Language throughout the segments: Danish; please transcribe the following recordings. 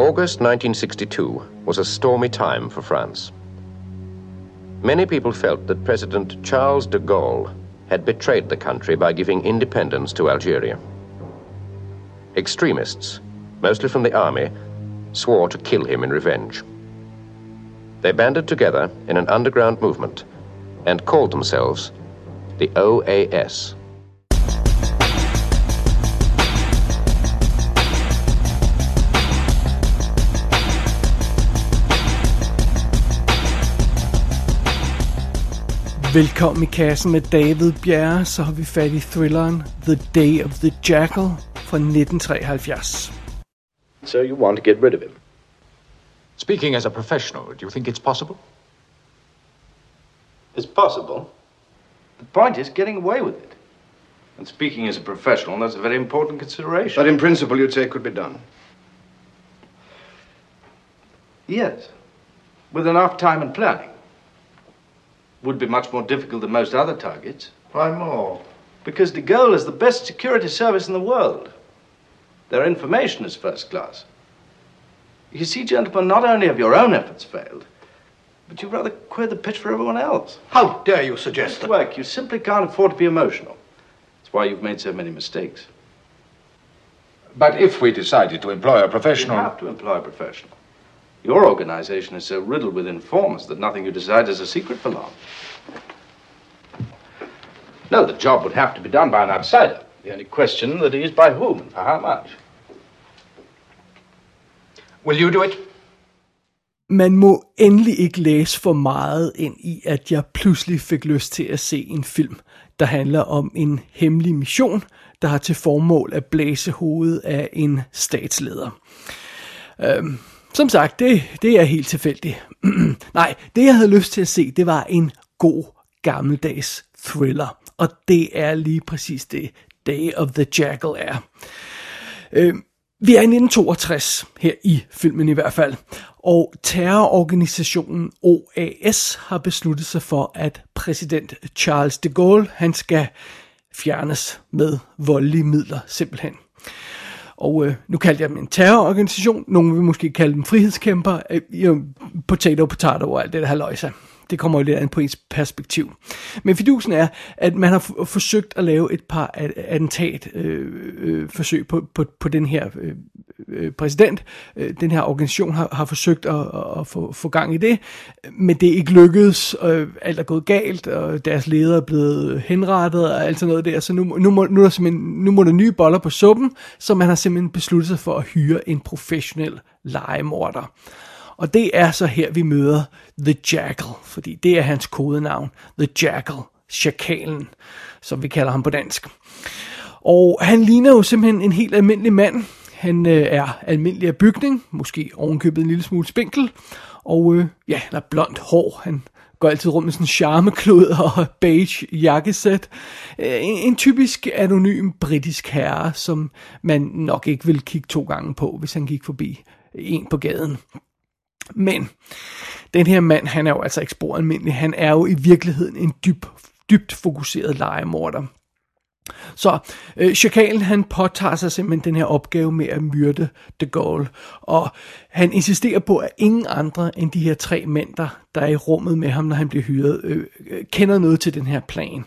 August 1962 was a stormy time for France. Many people felt that President Charles de Gaulle had betrayed the country by giving independence to Algeria. Extremists, mostly from the army, swore to kill him in revenge. They banded together in an underground movement and called themselves the OAS. Velkommen i kassen med David Bjerre, så har vi fat i thrilleren The Day of the Jackal fra 1973. So you want to get rid of him? Speaking as a professional, do you think it's possible? It's possible. The point is getting away with it. And speaking as a professional, that's a very important consideration. But in principle, you'd say it could be done. Yes, with enough time and planning. Would be much more difficult than most other targets. Why more? Because de Gaulle is the best security service in the world. Their information is first class. You see, gentlemen, not only have your own efforts failed, but you rather queer the pitch for everyone else. How dare you suggest that? Work, you simply can't afford to be emotional. That's why you've made so many mistakes. But if we decided to employ a professional... You have to employ a professional. Your organization is so riddled with informers that nothing you decide is a secret for long. No, the job would have to be done by an outsider. The only question that is by whom and for how much. Will you do it? Man må endelig ikke læse for meget ind i, at jeg pludselig fik lyst til at se en film, der handler om en hemmelig mission, der har til formål at blæse hovedet af en statsleder. Som sagt, det er helt tilfældigt. Nej, det jeg havde lyst til at se, det var en god gammeldags thriller. Og det er lige præcis det, Day of the Jackal er. Vi er i 1962, her i filmen i hvert fald. Og terrororganisationen OAS har besluttet sig for, at præsident Charles de Gaulle, han skal fjernes med voldelige midler simpelthen. Og nu kaldte jeg dem en terrororganisation. Nogle vil måske kalde dem frihedskæmper. Potato og alt det der halløjsa. Det kommer jo lidt an på ens perspektiv. Men fidusen er, at man har forsøgt at lave et par attentatforsøg på den her præsident. Den her organisation har forsøgt at få gang i det. Men det er ikke lykkedes. Alt er gået galt. Og deres leder er blevet henrettet og alt sådan noget der. Så nu må der nye boller på suppen. Så man har simpelthen besluttet sig for at hyre en professionel lejemorder. Og det er så her, vi møder The Jackal, fordi det er hans kodenavn, The Jackal, Chakalen, som vi kalder ham på dansk. Og han ligner jo simpelthen en helt almindelig mand. Han er almindelig af bygning, måske ovenkøbet en lille smule spinkel, og han har blondt hår, han går altid rundt med sådan en charmeklud og beige jakkesæt. En typisk anonym britisk herre, som man nok ikke ville kigge to gange på, hvis han gik forbi en på gaden. Men den her mand, han er jo altså ikke spor almindelig. Han er jo i virkeligheden en dybt fokuseret lejemorder. Så Chakalen, han påtager sig simpelthen den her opgave med at myrde de Gaulle. Og han insisterer på, at ingen andre end de her tre mænd, der er i rummet med ham, når han bliver hyret, kender noget til den her plan.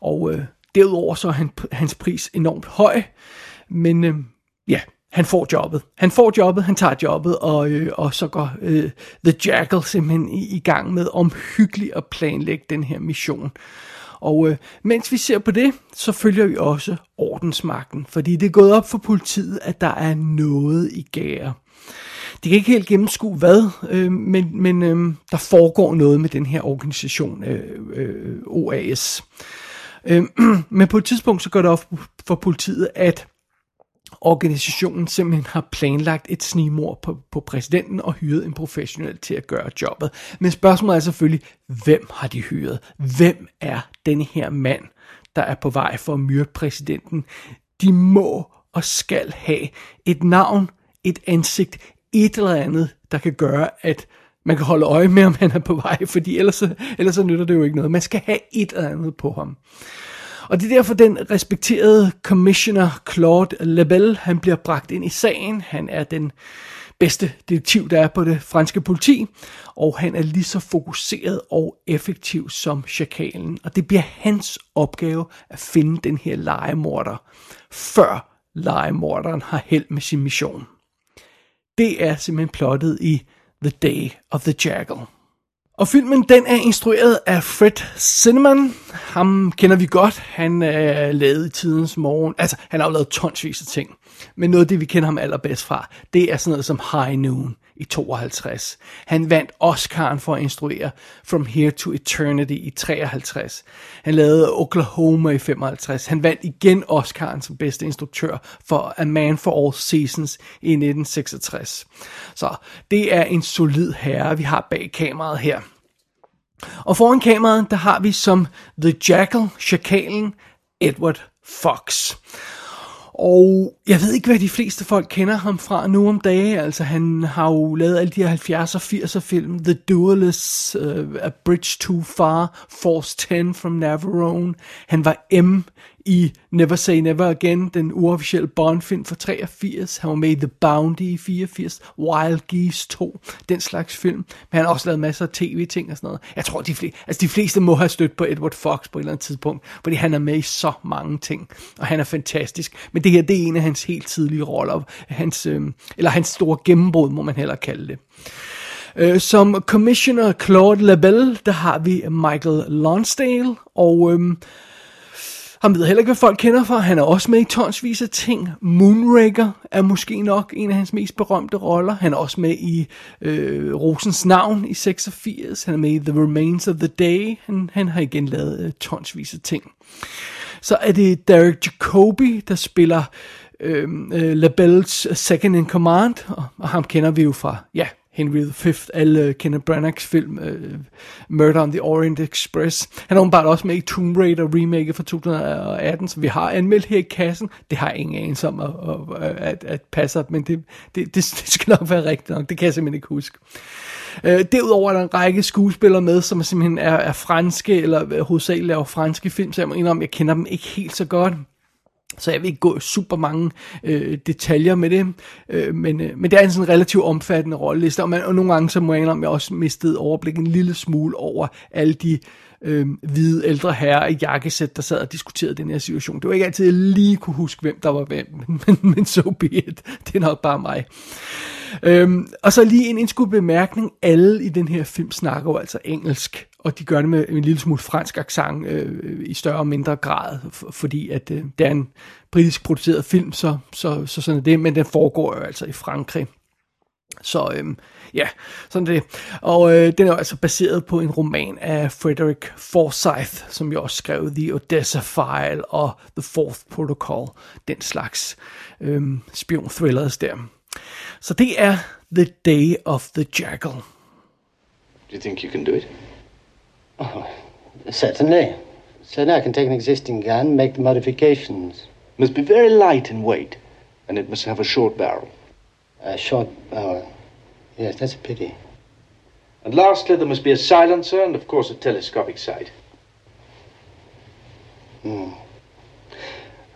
Og derudover så er hans pris enormt høj. Men Han tager jobbet, og så går The Jackal simpelthen i gang med omhyggeligt at planlægge den her mission. Og mens vi ser på det, så følger vi også ordensmagten, fordi det er gået op for politiet, at der er noget i gære. De kan ikke helt gennemskue hvad, men der foregår noget med den her organisation, OAS. Men på et tidspunkt så går det op for politiet, at organisationen simpelthen har planlagt et snigmord på præsidenten og hyret en professionel til at gøre jobbet. Men spørgsmålet er selvfølgelig, hvem har de hyret? Hvem er denne her mand, der er på vej for at myrde præsidenten? De må og skal have et navn, et ansigt, et eller andet, der kan gøre, at man kan holde øje med, om han er på vej, fordi ellers så nytter det jo ikke noget. Man skal have et eller andet på ham. Og det er derfor den respekterede commissioner Claude Lebel, han bliver bragt ind i sagen. Han er den bedste detektiv, der er på det franske politi, og han er lige så fokuseret og effektiv som Chakalen. Og det bliver hans opgave at finde den her lejemorder, før lejemorderen har held med sin mission. Det er simpelthen plottet i The Day of the Jackal. Og filmen, den er instrueret af Fred Zinnemann. Ham kender vi godt. Han er lavet i tidens morgen. Altså, han har jo lavet tonsvis af ting. Men noget af det, vi kender ham allerbedst fra, det er sådan noget som High Noon i 52. Han vandt Oscar'en for at instruere From Here to Eternity i 53. Han lavede Oklahoma i 55. Han vandt igen Oscar'en som bedste instruktør for A Man for All Seasons i 1966. Så det er en solid herre, vi har bag kameraet her. Og foran kameraet, der har vi som The Jackal, Chakalen, Edward Fox. Og jeg ved ikke, hvad de fleste folk kender ham fra nu om dage. Altså, han har jo lavet alle de her 70'er og 80'er film. The Duellists, A Bridge Too Far, Force 10 from Navarone. Han var M i Never Say Never Again, den uofficielle Bond-film fra 83. Han var med i The Bounty i 84, Wild Geese 2, den slags film. Men han har også lavet masser af tv-ting og sådan noget. Jeg tror, de fleste må have stødt på Edward Fox på et eller andet tidspunkt, fordi han er med i så mange ting, og han er fantastisk. Men det her, det er en af hans helt tidlige roller, hans store gennembrud, må man hellere kalde det. Som commissioner Claude Lebel, der har vi Michael Lonsdale, og han ved heller ikke, hvad folk kender fra. Han er også med i tonsvis af ting. Moonraker er måske nok en af hans mest berømte roller. Han er også med i Rosens Navn i 86. Han er med i The Remains of the Day. Han har igen lavet tonsvis af ting. Så er det Derek Jacobi, der spiller Lebels second in command. Og ham kender vi jo fra, ja, Henry V, alle Kenneth Branaghs film, Murder on the Orient Express. Han er åbenbart også med i Tomb Raider remake fra 2018, som vi har anmeldt her i kassen. Det har jeg ingen anelse om at passe op, men det skal nok være rigtigt nok. Det kan jeg simpelthen ikke huske. Derudover er der en række skuespillere med, som simpelthen er franske, eller hovedsageligt laver franske film, så jeg må indrømme, jeg kender dem ikke helt så godt. Så jeg vil ikke gå super mange detaljer med det, men det er en sådan relativt omfattende rolleliste, og nogle gange så må jeg indrømme, at jeg også mistede overblik en lille smule over alle de hvide ældre herrer i jakkesæt, der sad og diskuterede den her situation. Det var ikke altid, jeg lige kunne huske, hvem der var hvem, men so be it. Det er nok bare mig. Og så lige en indskudt bemærkning. Alle i den her film snakker jo altså engelsk, og de gør det med en lille smule fransk accent i større og mindre grad, fordi at det er en britisk produceret film, så sådan er det, men den foregår jo altså i Frankrig. Så ja, sådan det. Og den er altså baseret på en roman af Frederick Forsyth, som jo også skrev The Odessa File og The Fourth Protocol, den slags spion-thrillers der. Så det er The Day of the Jackal. Do you think you can do it? Oh, certainly. Certainly I can take an existing gun and make the modifications. It must be very light in weight, and it must have a short barrel. A short barrel? Yes, that's a pity. And lastly, there must be a silencer and, of course, a telescopic sight.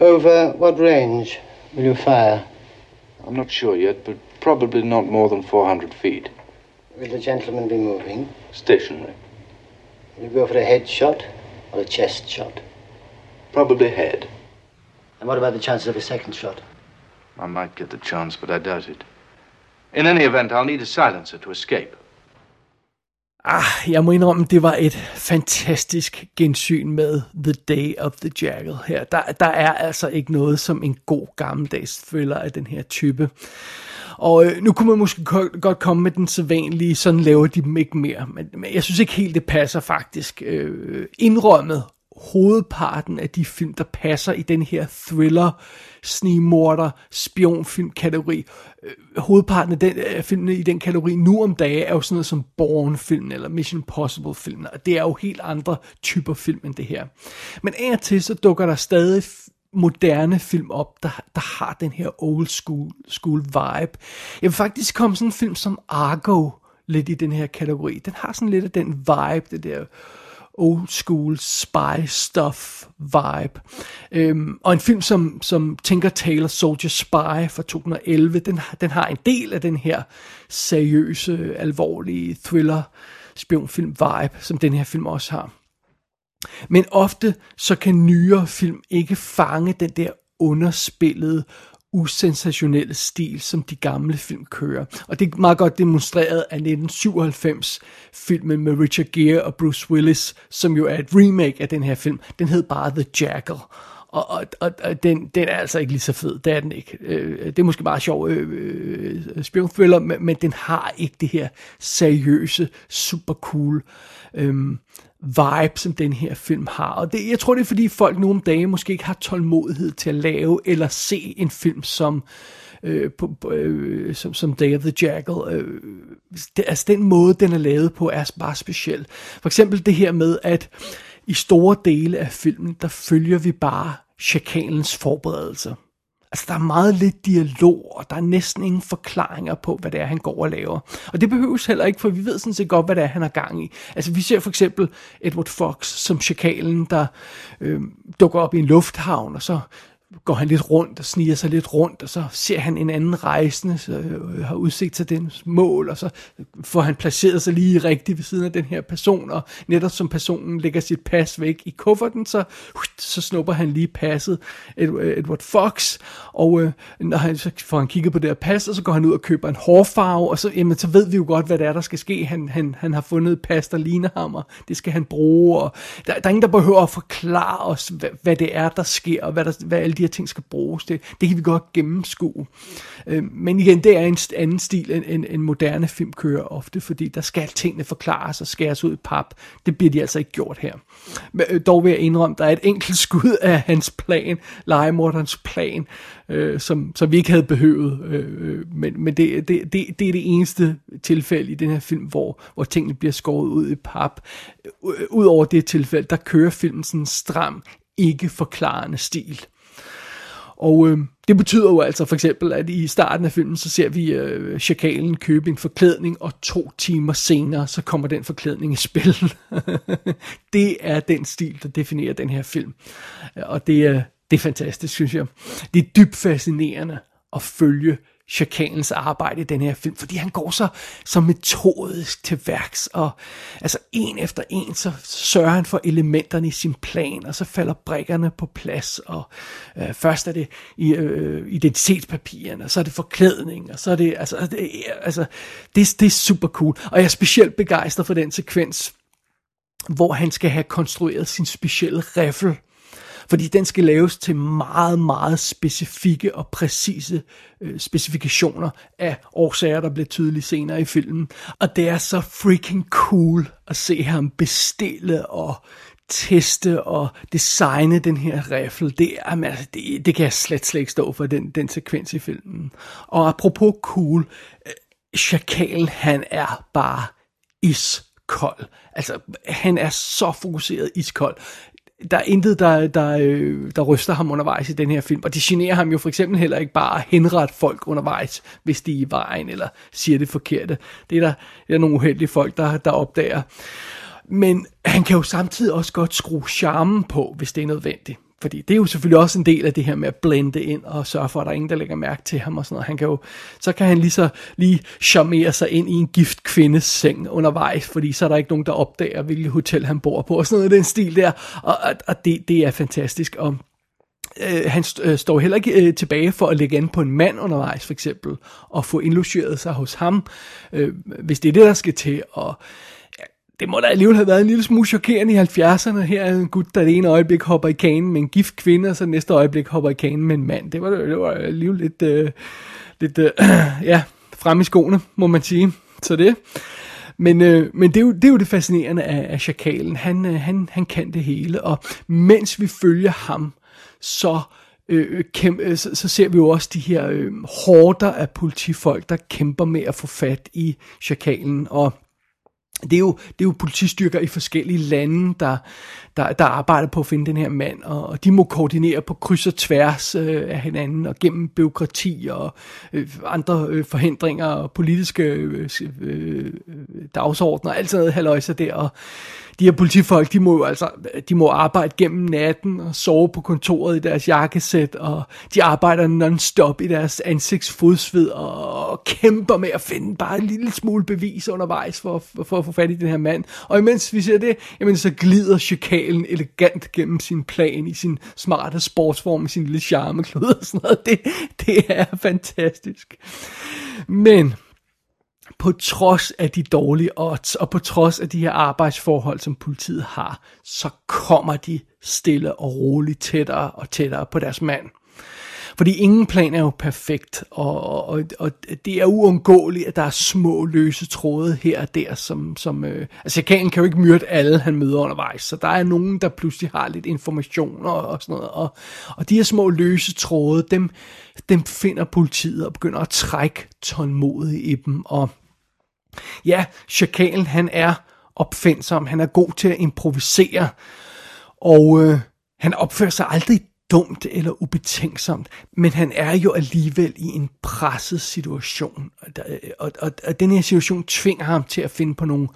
Over what range will you fire? I'm not sure yet, but probably not more than 400 feet. Will the gentleman be moving? Stationary. Will you go for a head shot or a chest shot? Probably head. And what about the chances of a second shot? I might get the chance, but I doubt it. In any event, I'll need a silencer to escape. Jeg må indrømme, det var et fantastisk gensyn med The Day of the Jackal her. Der er altså ikke noget som en god gammeldags thriller af den her type. Og nu kunne man måske godt komme med den sædvanlige, sådan laver de dem ikke mere. Men jeg synes ikke helt, det passer faktisk. Indrømmet, hovedparten af de film, der passer i den her thriller, snigmorder, spionfilmkategori. Hovedparten af filmene i den kategori nu om dage er jo sådan noget som Bourne-filmen eller Mission Impossible-filmene, og det er jo helt andre typer film end det her. Men af og til så dukker der stadig moderne film op, der har den her old school vibe. Jeg vil faktisk komme sådan en film som Argo lidt i den her kategori. Den har sådan lidt af den vibe, det der old school spy stuff vibe. Og en film som Tinker Tailor Soldier Spy fra 2011, den har en del af den her seriøse, alvorlige thriller spionfilm vibe, som den her film også har. Men ofte så kan nyere film ikke fange den der underspillede, usensationelle stil, som de gamle film kører. Og det er meget godt demonstreret af 1997-filmen med Richard Gere og Bruce Willis, som jo er et remake af den her film. Den hed bare The Jackal. Og den er altså ikke lige så fed, det er den ikke. Det er måske bare sjov spion-thriller, men den har ikke det her seriøse, super cool vibe, som den her film har. Og det, jeg tror, det er fordi folk nogle dage måske ikke har tålmodighed til at lave eller se en film som Day of the Jackal. Altså den måde, den er lavet på, er bare speciel. For eksempel det her med, at i store dele af filmen, der følger vi bare chakalens forberedelser. Altså, der er meget lidt dialog, og der er næsten ingen forklaringer på, hvad det er, han går og laver. Og det behøves heller ikke, for vi ved sådan set godt, hvad det er, han har gang i. Altså, vi ser for eksempel Edward Fox som chakalen, der dukker op i en lufthavn, og så går han lidt rundt og sniger sig lidt rundt, og så ser han en anden rejsende, har udsigt til dens mål, og så får han placeret sig lige rigtigt ved siden af den her person, og netop som personen lægger sit pas væk i kufferten, så snupper han lige passet Edward Fox, og når han, så får han kigget på det her pas, og så går han ud og køber en hårfarve, og så, jamen, så ved vi jo godt, hvad det er, der skal ske. Han har fundet et pas, der ligner ham, og det skal han bruge, og der er ingen, der behøver at forklare os, hvad det er, der sker, og hvad alle de her ting skal bruges til. Det kan vi godt gennemskue. Men igen, det er en anden stil, end moderne film kører ofte, fordi der skal tingene forklares og skæres ud i pap. Det bliver de altså ikke gjort her. Men dog vil jeg indrømme, der er et enkelt skud af hans plan, lejemorderens plan, som vi ikke havde behøvet. Men det er det eneste tilfælde i den her film, hvor tingene bliver skåret ud i pap. Udover det tilfælde, der kører filmen sådan en stram, ikke forklarende stil. Og det betyder jo altså for eksempel, at i starten af filmen, så ser vi chakalen købe en forklædning, og 2 timer senere, så kommer den forklædning i spil. Det er den stil, der definerer den her film. Og det er fantastisk, synes jeg. Det er dybt fascinerende at følge chakalens arbejde i den her film, fordi han går så metodisk til værks, og altså en efter en, så sørger han for elementerne i sin plan, og så falder brikkerne på plads, og først er det identitetspapirerne, og så er det forklædning, og så er det, det er super cool, og jeg er specielt begejstret for den sekvens, hvor han skal have konstrueret sin specielle riffel, fordi den skal laves til meget, meget specifikke og præcise specifikationer af årsager, der bliver tydelige senere i filmen. Og det er så freaking cool at se ham bestille og teste og designe den her riffle. Det kan jeg slet ikke stå for, den sekvens i filmen. Og apropos cool, chakalen, han er bare iskold. Altså, han er så fokuseret iskold. Der er intet, der ryster ham undervejs i den her film, og det generer ham jo for eksempel heller ikke bare at henrette folk undervejs, hvis de er i vejen eller siger det forkerte. Det er nogle uheldige folk, der opdager. Men han kan jo samtidig også godt skrue charmen på, hvis det er nødvendigt. Fordi det er jo selvfølgelig også en del af det her med at blende ind og sørge for, at der er ingen, der lægger mærke til ham og sådan noget. Så kan han lige charmere sig ind i en gift kvindes seng undervejs, fordi så er der ikke nogen, der opdager, hvilket hotel han bor på og sådan noget i den stil der. Og det er fantastisk. Og han står heller ikke tilbage for at lægge an på en mand undervejs, for eksempel, og få indlogeret sig hos ham, hvis det er det, der skal til. Og det må da alligevel have været en lille smule chokerende i 70'erne. Her er en gut, der det ene øjeblik hopper i kanen med en gift kvinde, og så næste øjeblik hopper i kanen med en mand. Det var alligevel lidt frem i skoene, må man sige. Så det. Men det er jo det fascinerende af chakalen. Han kan det hele, og mens vi følger ham, så ser vi jo også de her horder af politifolk, der kæmper med at få fat i chakalen, og det er jo politistyrker i forskellige lande, der arbejder på at finde den her mand, og de må koordinere på kryds og tværs af hinanden, og gennem bureaukrati og andre forhindringer og politiske dagsordner og alt sådan noget halløjser der, og de her politifolk, de må arbejde gennem natten og sove på kontoret i deres jakkesæt, og de arbejder non-stop i deres ansigtsfodsved og kæmper med at finde bare en lille smule bevis undervejs for at få fat i den her mand. Og imens vi ser det, jamen, så glider chakalen elegant gennem sin plan i sin smarte sportsform, i sin lille charmeklud og sådan noget. Det er fantastisk. Men på trods af de dårlige odds, og på trods af de her arbejdsforhold, som politiet har, så kommer de stille og roligt tættere og tættere på deres mand. Fordi ingen plan er jo perfekt, og det er uundgåeligt, at der er små løse tråde her og der, som altså chakanen kan jo ikke myrde alle, han møder undervejs, så der er nogen, der pludselig har lidt informationer og sådan noget, og de her små løse tråde, dem finder politiet og begynder at trække tålmodigt i dem, og ja, chakanen, han er opfindsom, han er god til at improvisere, og han opfører sig aldrig dumt eller ubetænksomt, men han er jo alligevel i en presset situation, og den her situation tvinger ham til at finde på nogle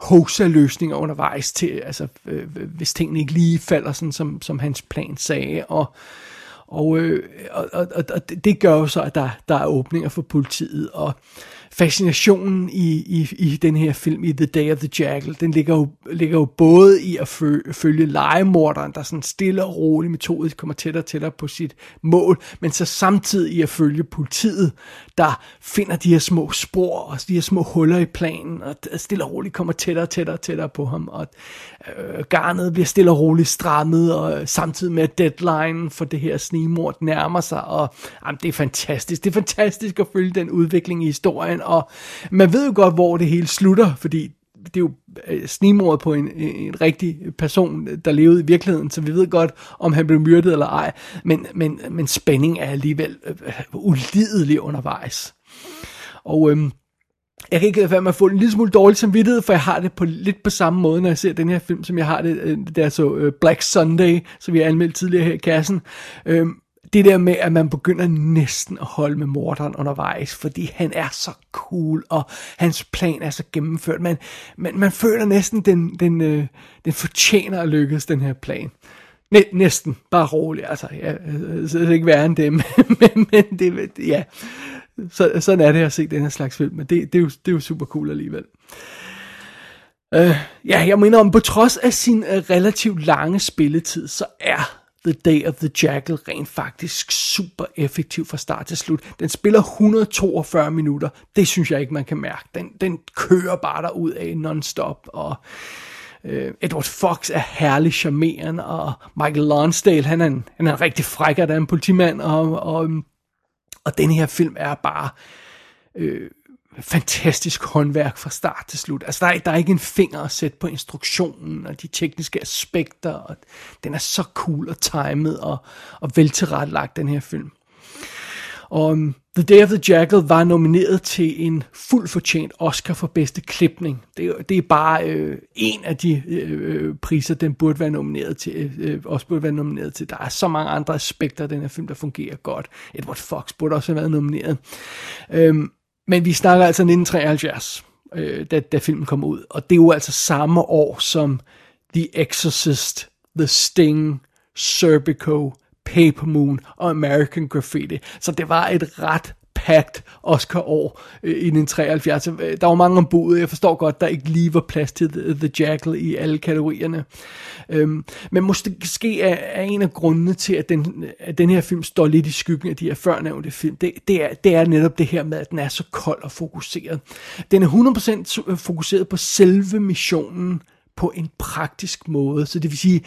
hosa-løsninger undervejs til, altså hvis tingene ikke lige falder sådan, som hans plan sagde, og det gør jo så, at der er åbninger for politiet, og fascinationen i den her film, i The Day of the Jackal, den ligger jo både i at følge lejemorderen, der sådan stille og roligt metodisk kommer tættere og tættere på sit mål, men så samtidig i at følge politiet, der finder de her små spor og de her små huller i planen, og stille og roligt kommer tættere og tættere og tættere på ham, og garnet bliver stille og roligt strammet, og samtidig med deadline for det her snigmord nærmer sig, og jamen, det er fantastisk. Det er fantastisk at følge den udvikling i historien, og man ved jo godt, hvor det hele slutter, fordi det er jo snigmordet på en rigtig person, der levede i virkeligheden, så vi ved godt, om han blev myrdet eller ej, men spænding er alligevel ulidelig undervejs. Og jeg kan ikke lade være med at få en lille smule dårlig samvittighed, for jeg har det lidt på samme måde, når jeg ser den her film, som jeg har det, der så Black Sunday, som jeg anmeldte tidligere her i kassen. Det der med, at man begynder næsten at holde med morderen undervejs, fordi han er så cool, og hans plan er så gennemført. Man føler næsten, den fortjener at lykkes, den her plan. Næsten, bare roligt, altså. Ja, det er ikke værre end det, men det, ja. Sådan er det at se den her slags film, men det er jo super cool alligevel. Ja, jeg mener om, på trods af sin relativt lange spilletid, så er The Day of the Jackal rent faktisk super effektiv fra start til slut. Den spiller 142 minutter. Det synes jeg ikke, man kan mærke. Den kører bare derud af non-stop. Og Edward Fox er herlig charmerende, og Michael Lonsdale, han er en rigtig frækker, der er en politimand. Og den her film er bare fantastisk håndværk fra start til slut. Altså der er ikke en finger at sætte på instruktionen og de tekniske aspekter, og den er så cool og timet og veltilrettelagt, den her film. Og The Day of the Jackal var nomineret til en fuldt fortjent Oscar for bedste klipning. Det er bare en af de priser, den burde være nomineret til. Også burde være nomineret til. Der er så mange andre aspekter af den her film, der fungerer godt. Edward Fox burde også have været nomineret. Men vi snakker altså 1973, da filmen kom ud. Og det er jo altså samme år som The Exorcist, The Sting, Serpico, Paper Moon og American Graffiti. Så det var et ret pagt Oscar-år i 1973. Der var mange ombud. Jeg forstår godt, der ikke lige var plads til The Jackal i alle kategorierne. Men måske er en af grundene til, at den her film står lidt i skyggen af de her førnævnte film, det er netop det her med, at den er så kold og fokuseret. Den er 100% fokuseret på selve missionen på en praktisk måde. Så det vil sige,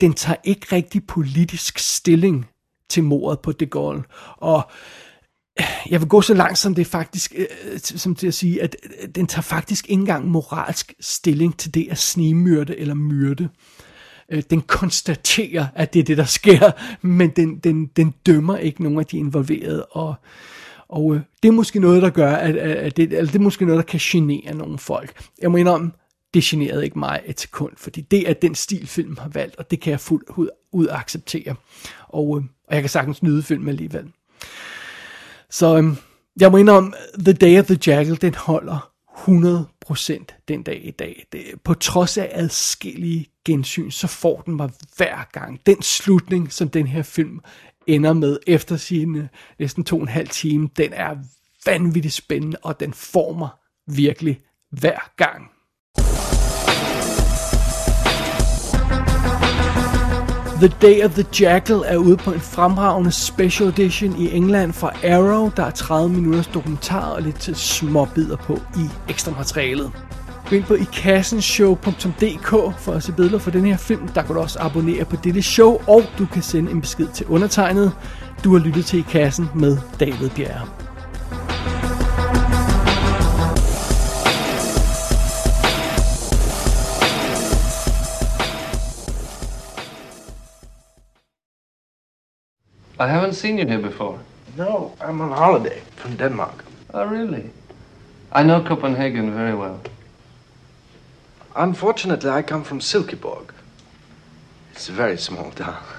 den tager ikke rigtig politisk stilling til mordet på de Gaulle. Og jeg vil gå så langt, som det faktisk, som til at sige, at den tager faktisk ikke engang moralsk stilling til det at snigmyrde eller myrde. Den konstaterer, at det er det, der sker, men den dømmer ikke nogen af de involverede, og det er måske noget, der gør, at det er måske noget, der kan genere nogle folk. Jeg mener om, det generede ikke mig et sekund, fordi det er den stil, filmen har valgt, og det kan jeg fuldt ud acceptere, og jeg kan sagtens nyde filmen alligevel. Så jeg mener om, The Day of the Jackal, den holder 100% den dag i dag. Det, på trods af adskillige gensyn, så får den mig hver gang. Den slutning, som den her film ender med efter sine næsten 2,5 timer, den er vanvittigt spændende, og den får mig virkelig hver gang. The Day of the Jackal er ude på en fremragende special edition i England fra Arrow, der er 30 minutters dokumentar og lidt småbider på i ekstra materialet. Gå ind på ikassenshow.dk for at se billeder for den her film. Der kan du også abonnere på dette show, og du kan sende en besked til undertegnet. Du har lyttet til I Kassen med David Bjerre. I haven't seen you here before. No, I'm on holiday from Denmark. Oh, really? I know Copenhagen very well. Unfortunately, I come from Silkeborg. It's a very small town.